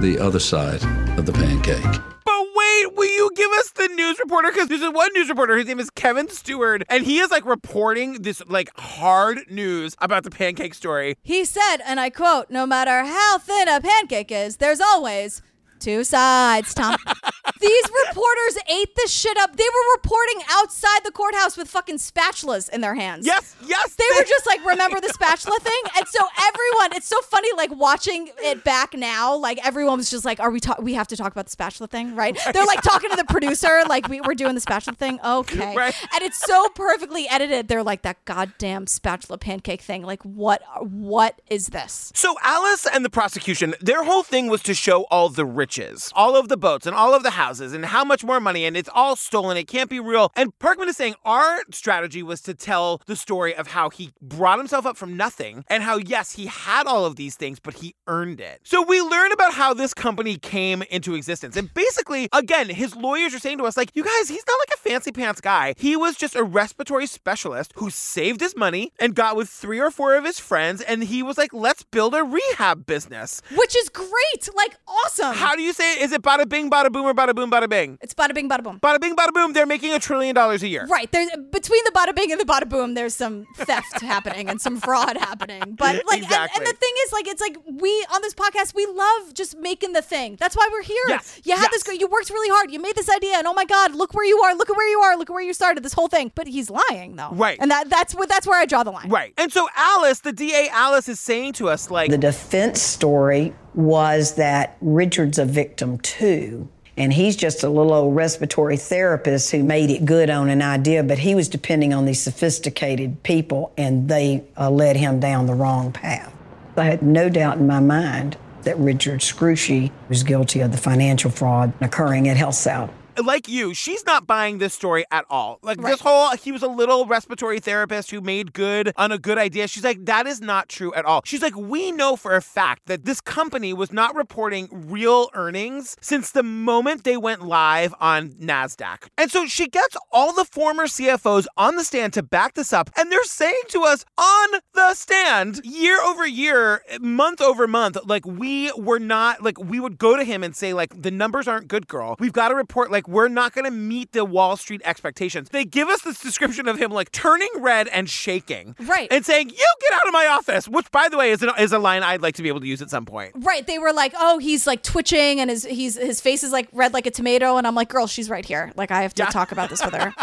the other side of the pancake. But wait, will you give us the news reporter? Because there's one news reporter, his name is Kevin Stewart, and he is like reporting this like hard news about the pancake story. He said, and I quote, no matter how thin a pancake is, there's always two sides, Tom. These reporters ate this shit up. They were reporting outside the courthouse with fucking spatulas in their hands. Yes. They were just like, remember the spatula thing? And so everyone, it's so funny, like watching it back now, like everyone was just like, we have to talk about the spatula thing, right? They're like talking to the producer, like we're doing the spatula thing. Okay. Right. And it's so perfectly edited. They're like, that goddamn spatula pancake thing. Like what is this? So Alice and the prosecution, their whole thing was to show all the rich, all of the boats and all of the houses and how much more money, and it's all stolen, it can't be real. And Parkman is saying our strategy was to tell the story of how he brought himself up from nothing and how, yes, he had all of these things, but he earned it. So we learn about how this company came into existence. And basically, again, his lawyers are saying to us, like, you guys, he's not like a fancy pants guy. He was just a respiratory specialist who saved his money and got with 3 or 4 of his friends, and he was like, let's build a rehab business. Which is great. Like, awesome. How do do you say it? Is it bada bing, bada boom, or bada boom, bada bang? It's bada bing, bada boom. Bada bing, bada boom. They're making $1 trillion a year. Right. There's, between the bada bing and the bada boom, there's some theft happening and some fraud happening. But like, exactly. And the thing is, like, it's like we on this podcast, we love just making the thing. That's why we're here. Yes. You had this. You worked really hard. You made this idea, and oh my God, look where you are. Look at where you are. Look at where you started. This whole thing. But he's lying though. Right. And that's where I draw the line. Right. And so Alice, the DA Alice, is saying to us, like, the defense story was that Richard's a victim too, and he's just a little old respiratory therapist who made it good on an idea, but he was depending on these sophisticated people, and they led him down the wrong path. I had no doubt in my mind that Richard Scrushy was guilty of the financial fraud occurring at HealthSouth. Like you, she's not buying this story at all. Like, right. This whole, he was a little respiratory therapist who made good on a good idea. She's like, that is not true at all. She's like, we know for a fact that this company was not reporting real earnings since the moment they went live on NASDAQ. And so she gets all the former CFOs on the stand to back this up. And they're saying to us on the stand, year over year, month over month, like, we were not, like, we would go to him and say, like, the numbers aren't good, girl. We've got to report, like, we're not going to meet the Wall Street expectations. They give us this description of him, like, turning red and shaking. Right. And saying, you get out of my office, which, by the way, is a line I'd like to be able to use at some point. Right. They were like, oh, he's, like, twitching, and his face is, like, red like a tomato. And I'm like, girl, she's right here. Like, I have to talk about this with her.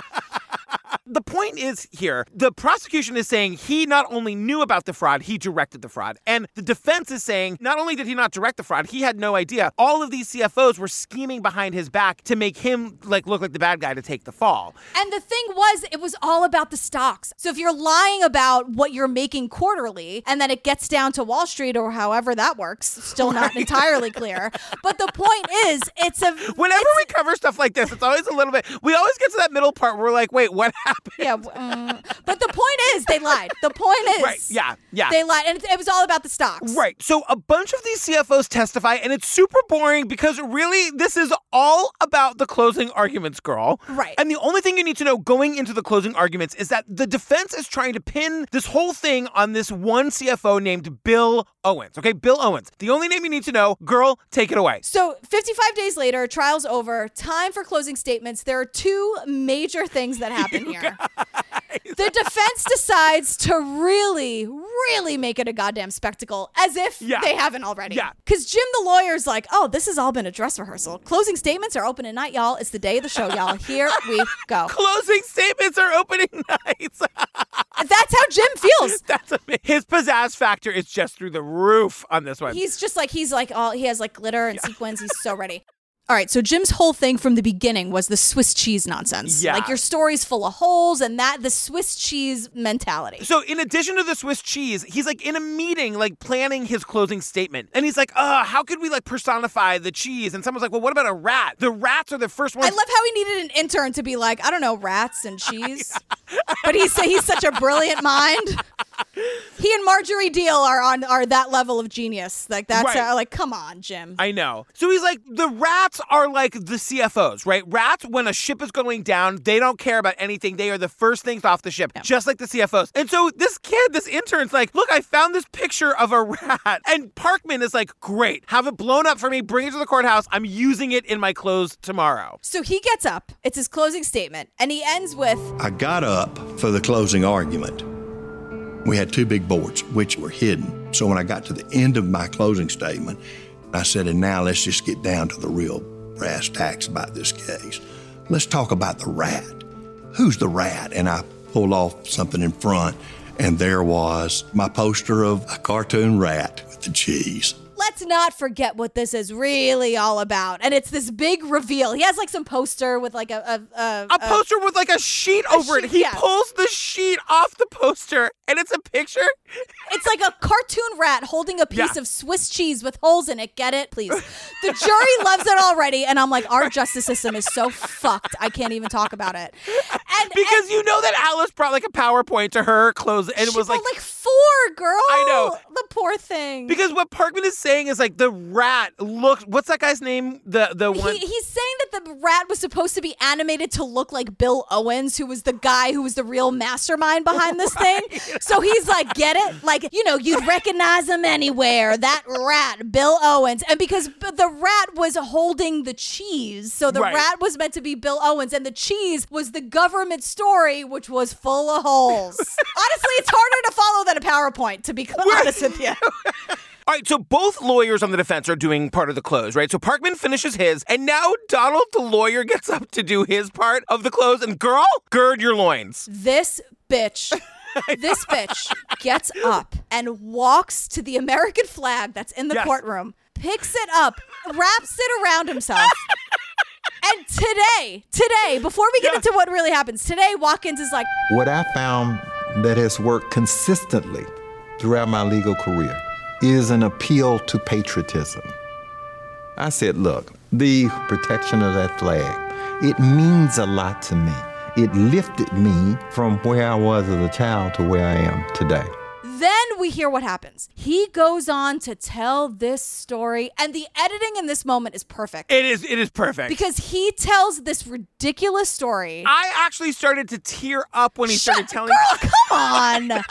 The point is here, the prosecution is saying he not only knew about the fraud, he directed the fraud. And the defense is saying not only did he not direct the fraud, he had no idea. All of these CFOs were scheming behind his back to make him, like, look like the bad guy to take the fall. And the thing was, it was all about the stocks. So if you're lying about what you're making quarterly, and then it gets down to Wall Street or however that works, still not entirely clear. But the point is, it's a... Whenever we cover stuff like this, it's always a little bit... We always get to that middle part where we're like, wait, what happened? Yeah, but the point is they lied. The point is, right, yeah, they lied, and it was all about the stocks. Right. So a bunch of these CFOs testify, and it's super boring because really this is all about the closing arguments, girl. Right. And the only thing you need to know going into the closing arguments is that the defense is trying to pin this whole thing on this one CFO named Bill Owens. Okay, Bill Owens. The only name you need to know, girl. Take it away. So 55 days later, trial's over. Time for closing statements. There are two major things that happen here. The defense decides to really, really make it a goddamn spectacle, as if they haven't already. Yeah. Because Jim, the lawyer's like, oh, this has all been a dress rehearsal. Closing statements are opening night, y'all. It's the day of the show, y'all. Here we go. Closing statements are opening nights. That's how Jim feels. That's amazing. His pizzazz factor is just through the roof on this one. He's just like, he has like glitter and sequins. He's so ready. All right, so Jim's whole thing from the beginning was the Swiss cheese nonsense. Yeah. Like, your story's full of holes and that, the Swiss cheese mentality. So in addition to the Swiss cheese, he's, like, in a meeting, like, planning his closing statement. And he's like, how could we, like, personify the cheese? And someone's like, well, what about a rat? The rats are the first ones. I love how he needed an intern to be like, I don't know, rats and cheese. But he's such a brilliant mind. He and Marjorie Deal are that level of genius. Like, that's right. Like, come on, Jim. I know. So he's like, the rats are like the CFOs, right? Rats, when a ship is going down, they don't care about anything. They are the first things off the ship, just like the CFOs. And so this intern's like, look, I found this picture of a rat. And Parkman is like, great. Have it blown up for me. Bring it to the courthouse. I'm using it in my clothes tomorrow. So he gets up. It's his closing statement. And he ends with, I got up for the closing argument. We had two big boards, which were hidden. So when I got to the end of my closing statement, I said, and now let's just get down to the real brass tacks about this case. Let's talk about the rat. Who's the rat? And I pulled off something in front, and there was my poster of a cartoon rat with the cheese. Let's not forget what this is really all about. And it's this big reveal. He has like some poster with like a poster with like a sheet over it. He pulls the sheet off the poster and it's a picture. It's like a cartoon rat holding a piece of Swiss cheese with holes in it. Get it, please. The jury loves it already. And I'm like, our justice system is so fucked. I can't even talk about it. Because you know that Alice brought like a PowerPoint to her clothes and it was like four poor girl. I know. The poor thing. Because what Parkman is saying is like the rat looked. What's that guy's name? The one. He's saying that the rat was supposed to be animated to look like Bill Owens, who was the guy who was the real mastermind behind this thing. So he's like, get it? Like, you know, you'd recognize him anywhere. That rat, Bill Owens. And because the rat was holding the cheese. So the rat was meant to be Bill Owens. And the cheese was the government story, which was full of holes. Honestly, it's harder to follow than a PowerPoint, to be honest with you. All right, so both lawyers on the defense are doing part of the close, right? So Parkman finishes his, and now Donald, the lawyer, gets up to do his part of the close, and girl, gird your loins. This bitch gets up and walks to the American flag that's in the courtroom, picks it up, wraps it around himself. And today, before we get into what really happens, today Watkins is like, what I found that has worked consistently throughout my legal career is an appeal to patriotism. I said, look, the protection of that flag, it means a lot to me. It lifted me from where I was as a child to where I am today. Then we hear what happens. He goes on to tell this story, and the editing in this moment is perfect. It is perfect. Because he tells this ridiculous story. I actually started to tear up when he started telling me. Girl, come on.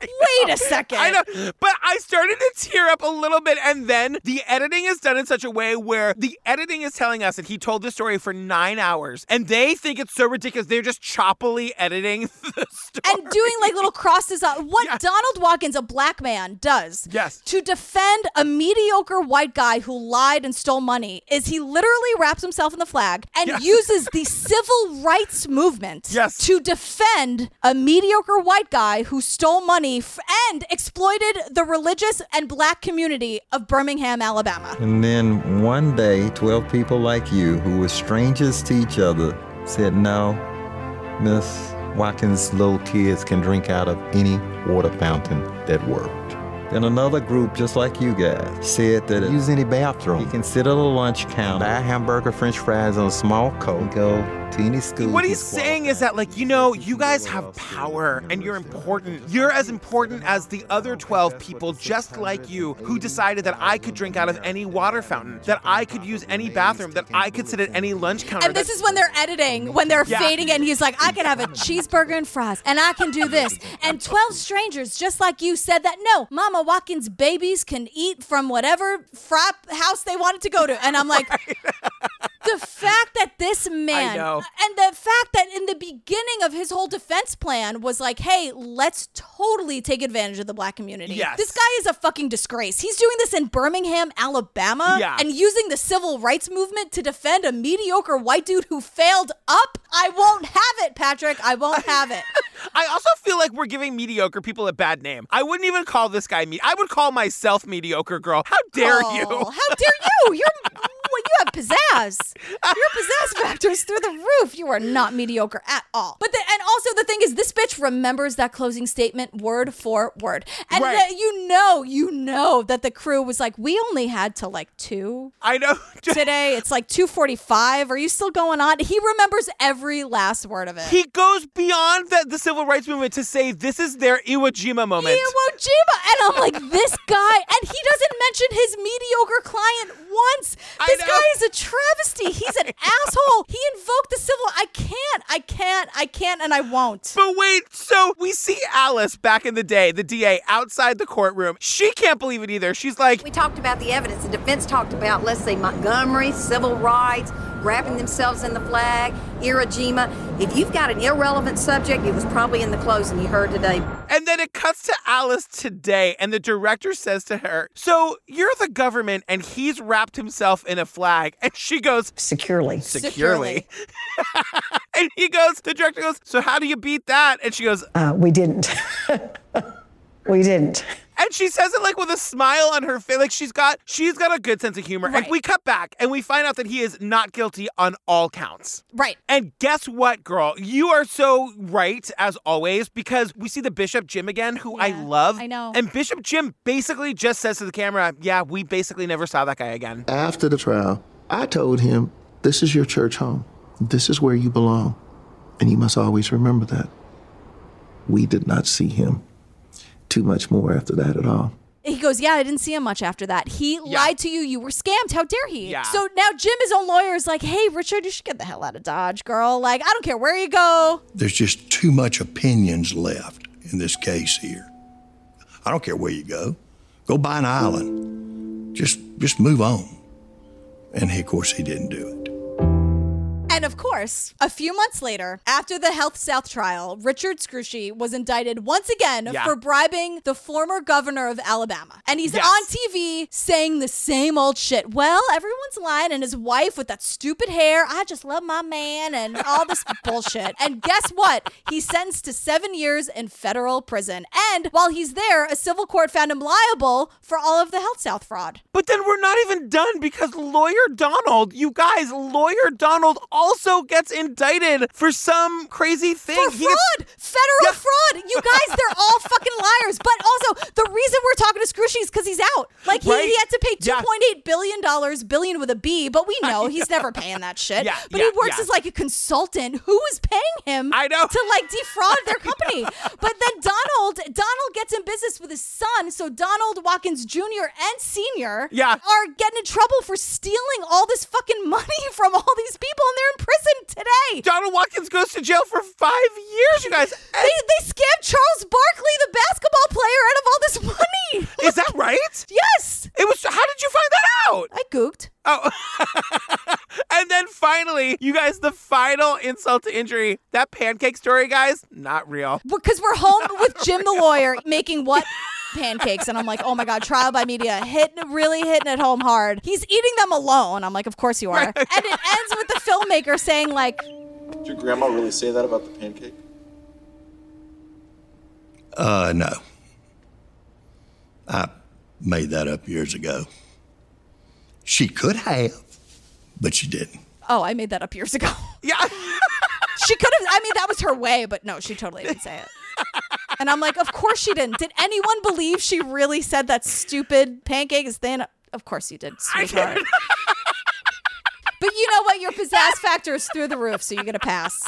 Wait a second. I know, but I started to tear up a little bit, and then the editing is done in such a way where the editing is telling us that he told this story for 9 hours, and they think it's so ridiculous. They're just choppily editing the story. And doing like little crosses up. What Donald Watkins, a black man, does to defend a mediocre white guy who lied and stole money is he literally wraps himself in the flag and uses the civil rights movement to defend a mediocre white guy who stole money and exploited the religious and black community of Birmingham, Alabama. And then one day, 12 people like you who were strangers to each other said, no, Miss Watkins' little kids can drink out of any water fountain that worked. Then another group, just like you guys, said that use any bathroom. You can sit at a lunch counter, buy a hamburger, french fries, on a small Coke, go to any school. What he's saying is that, like, you know, you guys have power and you're important. You're as important as the other 12 people just like you who decided that I could drink out of any water fountain, that I could use any bathroom, that I could sit at any lunch counter. And this is when they're editing, when they're fading it, and he's like, I could have a cheeseburger and fries, and I can do this. And 12 strangers just like you said that, no, Mama Watkins' babies can eat from whatever frat house they wanted to go to. And I'm like, the fact that this man, and the fact that in the beginning of his whole defense plan was like, hey, let's totally take advantage of the black community. Yes. This guy is a fucking disgrace. He's doing this in Birmingham, Alabama, and using the civil rights movement to defend a mediocre white dude who failed up. I won't have it, Patrick. I won't have it. I also feel like we're giving mediocre people a bad name. I wouldn't even call this guy I would call myself mediocre, girl. How dare you? How dare you? You have pizzazz. Your pizzazz factor is through the roof. You are not mediocre at all. But and also the thing is, this bitch remembers that closing statement word for word. And you know that the crew was like, we only had till like 2. I know. Today it's like 2:45. Are you still going on? He remembers every last word of it. He goes beyond the civil rights movement to say this is their Iwo Jima moment. Iwo Jima. And I'm like, this guy. And he doesn't mention his mediocre client once. This guy is a travesty. He's an asshole. He invoked the civil. I can't, and I won't. But wait, so we see Alice back in the day, the DA, outside the courtroom. She can't believe it either. She's like, we talked about the evidence. The defense talked about, let's say, Montgomery, civil rights, wrapping themselves in the flag, Iwo Jima. If you've got an irrelevant subject, it was probably in the closing you heard today. And then it cuts to Alice today, and the director says to her, so you're the government, and he's wrapped himself in a flag. And she goes, Securely. And he goes, the director goes, so how do you beat that? And she goes, We didn't. And she says it like with a smile on her face. Like she's got a good sense of humor. Right. And we cut back and we find out that he is not guilty on all counts. Right. And guess what, girl? You are so right, as always, because we see the Bishop Jim again, who I love. I know. And Bishop Jim basically just says to the camera, we basically never saw that guy again. After the trial, I told him, this is your church home. This is where you belong. And you must always remember that. We did not see him. too much more after that at all. He goes, yeah, I didn't see him much after that. He lied to you. You were scammed. How dare he? Yeah. So now Jim, his own lawyer, is like, hey, Richard, you should get the hell out of Dodge, girl. Like, I don't care where you go. There's just too much opinions left in this case here. I don't care where you go. Go buy an island. Just move on. And he, of course, he didn't do it. And of course, a few months later, after the HealthSouth trial, Richard Scrushy was indicted once again for bribing the former governor of Alabama. And he's on TV saying the same old shit. Well, everyone's lying, and his wife with that stupid hair, I just love my man, and all this bullshit. And guess what? He's sentenced to 7 years in federal prison. And while he's there, a civil court found him liable for all of the HealthSouth fraud. But then we're not even done, because Lawyer Donald also gets indicted for some crazy thing. For fraud! Federal fraud! You guys, they're all fucking liars. But also, the reason we're talking to Scrushy is because he's out. Like, he had to pay $2.8 billion, billion with a B, but we know he's never paying that shit. But he works as, like, a consultant. Who is paying him to, like, defraud their company? But then Donald gets in business with his son, so Donald Watkins Jr. and Sr. Are getting in trouble for stealing all this fucking money from all these people, and they're in prison today. Donald Watkins goes to jail for 5 years, you guys. They scammed Charles Barkley, the basketball player, out of all this money. Is that right? Yes. It was. How did you find that out? I googed. Oh. And then finally, you guys, the final insult to injury. That pancake story, guys, not real. Because we're home with Jim the lawyer making what? Pancakes. And I'm like, oh my God, Trial by Media really hitting it home hard. He's eating them alone. I'm like, of course you are. And it ends with the filmmaker saying, like, did your grandma really say that about the pancake? No. I made that up years ago. She could have, but she didn't. Oh, I made that up years ago. Yeah. She could have. I mean, that was her way, but no, she totally didn't say it. And I'm like, of course she didn't. Did anyone believe she really said that stupid pancake is thin? Of course you did, sweetheart. But you know what? Your pizzazz factor is through the roof, so you're going to pass.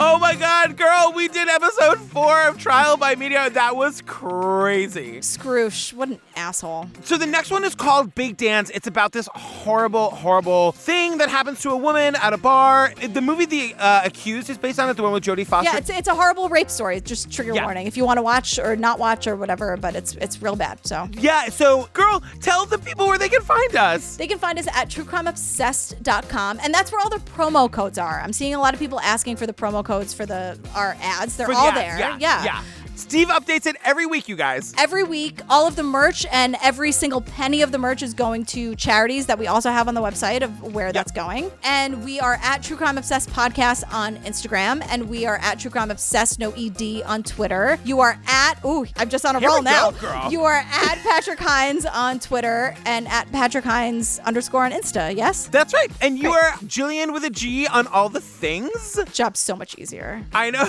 Oh my God, girl, we did episode 4 of Trial by Media. That was crazy. Scroosh, what an asshole. So the next one is called Big Dance. It's about this horrible, horrible thing that happens to a woman at a bar. The movie The Accused is based on it, the one with Jodie Foster. Yeah, it's a horrible rape story. Just trigger warning if you want to watch or not watch or whatever, but it's real bad, so. Yeah, so girl, tell the people where they can find us. They can find us at truecrimeobsessed.com, and that's where all the promo codes are. I'm seeing a lot of people asking for the promo codes for our ads. They're all there. Yeah. Steve updates it every week, you guys. Every week, all of the merch and every single penny of the merch is going to charities that we also have on the website of where that's going. And we are at True Crime Obsessed Podcast on Instagram. And we are at True Crime Obsessed, no ED, on Twitter. You are at, I'm just on a roll now. Girl. You are at Patrick Hines on Twitter and at Patrick Hines _ on Insta, yes? That's right. And you are Jillian with a G on all the things. Job's so much easier. I know.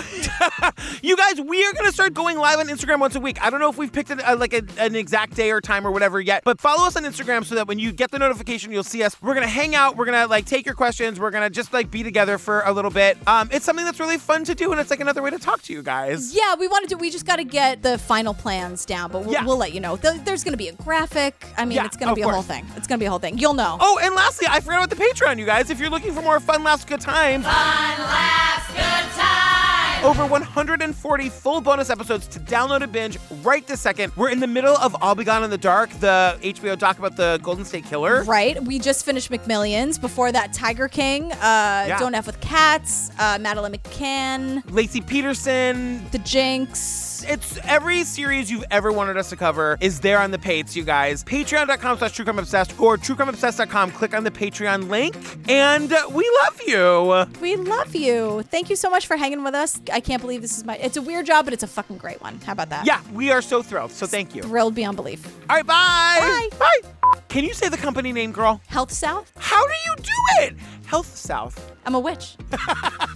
You guys, we are going to start going live on Instagram once a week. I don't know if we've picked an exact day or time or whatever yet, but follow us on Instagram so that when you get the notification, you'll see us. We're going to hang out. We're going to take your questions. We're going to just be together for a little bit. It's something that's really fun to do, and it's another way to talk to you guys. Yeah, we want to do. We just got to get the final plans down, but we'll let you know. There's going to be a graphic. I mean, it's going to be a whole thing. It's going to be a whole thing. You'll know. Oh, and lastly, I forgot about the Patreon, you guys. If you're looking for more fun, laughs, good times. Fun, laughs, good times. Over 140 full bonus episodes to download and binge right this second. We're in the middle of I'll Be Gone in the Dark, the HBO doc about the Golden State Killer. Right. We just finished McMillions. Before that, Tiger King, Don't F with Cats, Madeline McCann. Lacey Peterson. The Jinx. It's every series you've ever wanted us to cover is there on the Pates, you guys. Patreon.com/TrueCrimeObsessed or TrueCrimeObsessed.com. Click on the Patreon link. And we love you. We love you. Thank you so much for hanging with us. I can't believe this is it's a weird job, but it's a fucking great one. How about that? Yeah, we are so thrilled. So thank you. Thrilled beyond belief. All right, bye. Bye. Bye. Can you say the company name, girl? HealthSouth. How do you do it? HealthSouth. I'm a witch.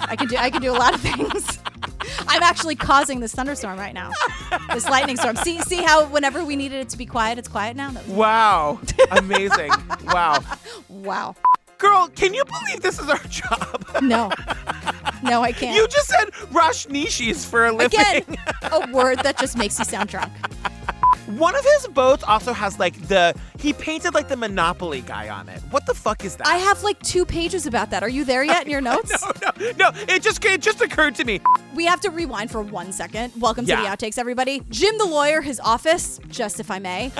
I can do a lot of things. I'm actually causing this thunderstorm right now. This lightning storm. See how whenever we needed it to be quiet, it's quiet now? Wow. Amazing. Wow. Wow. Girl, can you believe this is our job? No. No, I can't. You just said Roshnishis for a living. Again, a word that just makes you sound drunk. One of his boats also has he painted the Monopoly guy on it. What the fuck is that? I have 2 pages about that. Are you there yet in your notes? No. It just occurred to me. We have to rewind for 1 second. Welcome to the outtakes, everybody. Jim the lawyer, his office, just if I may.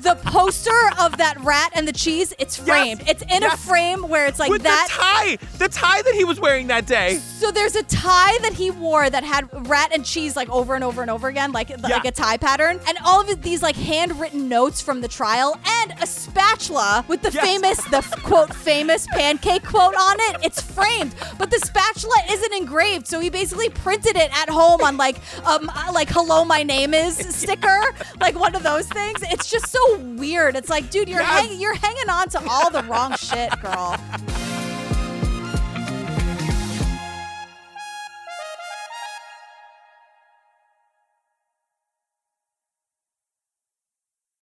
The poster of that rat and the cheese, it's framed. Yes. It's in a frame where it's with that. The tie that he was wearing that day. So there's a tie that he wore that had rat and cheese over and over and over again, like a tie pattern. And all of these handwritten notes from the trial and a spatula with the famous pancake quote on it. It's framed, but the spatula isn't engraved. So he basically printed it at home on hello, my name is sticker, one of those things. It's just so weird. It's dude, you're hanging on to all the wrong shit, girl.